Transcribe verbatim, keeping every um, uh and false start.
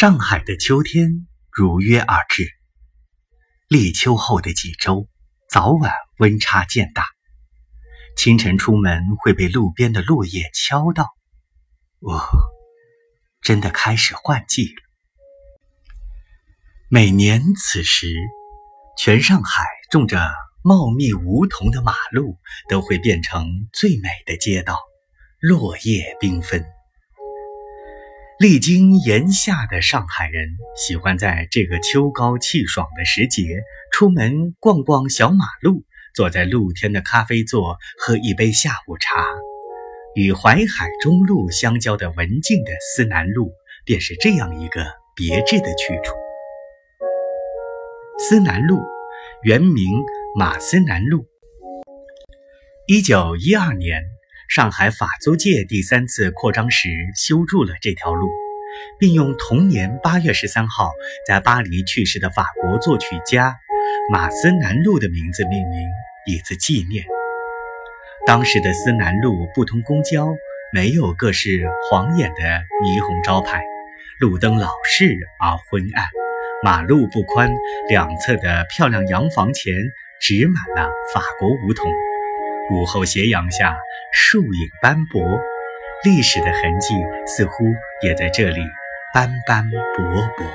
上海的秋天如约而至，立秋后的几周，早晚温差渐大。清晨出门会被路边的落叶敲到，哦，真的开始换季了。每年此时，全上海种着茂密梧桐的马路都会变成最美的街道，落叶缤纷。历经炎夏的上海人喜欢在这个秋高气爽的时节出门逛逛小马路，坐在露天的咖啡座喝一杯下午茶。与淮海中路相交的文静的思南路便是这样一个别致的去处。思南路原名马思南路，一九一二年上海法租界第三次扩张时修筑了这条路，并用同年八月十三号在巴黎去世的法国作曲家马思南路的名字命名，以资纪念。当时的思南路不通公交，没有各式晃眼的霓虹招牌，路灯老式而昏暗，马路不宽，两侧的漂亮洋房前植满了法国梧桐。午后斜阳下，树影斑驳，历史的痕迹似乎也在这里斑斑驳驳。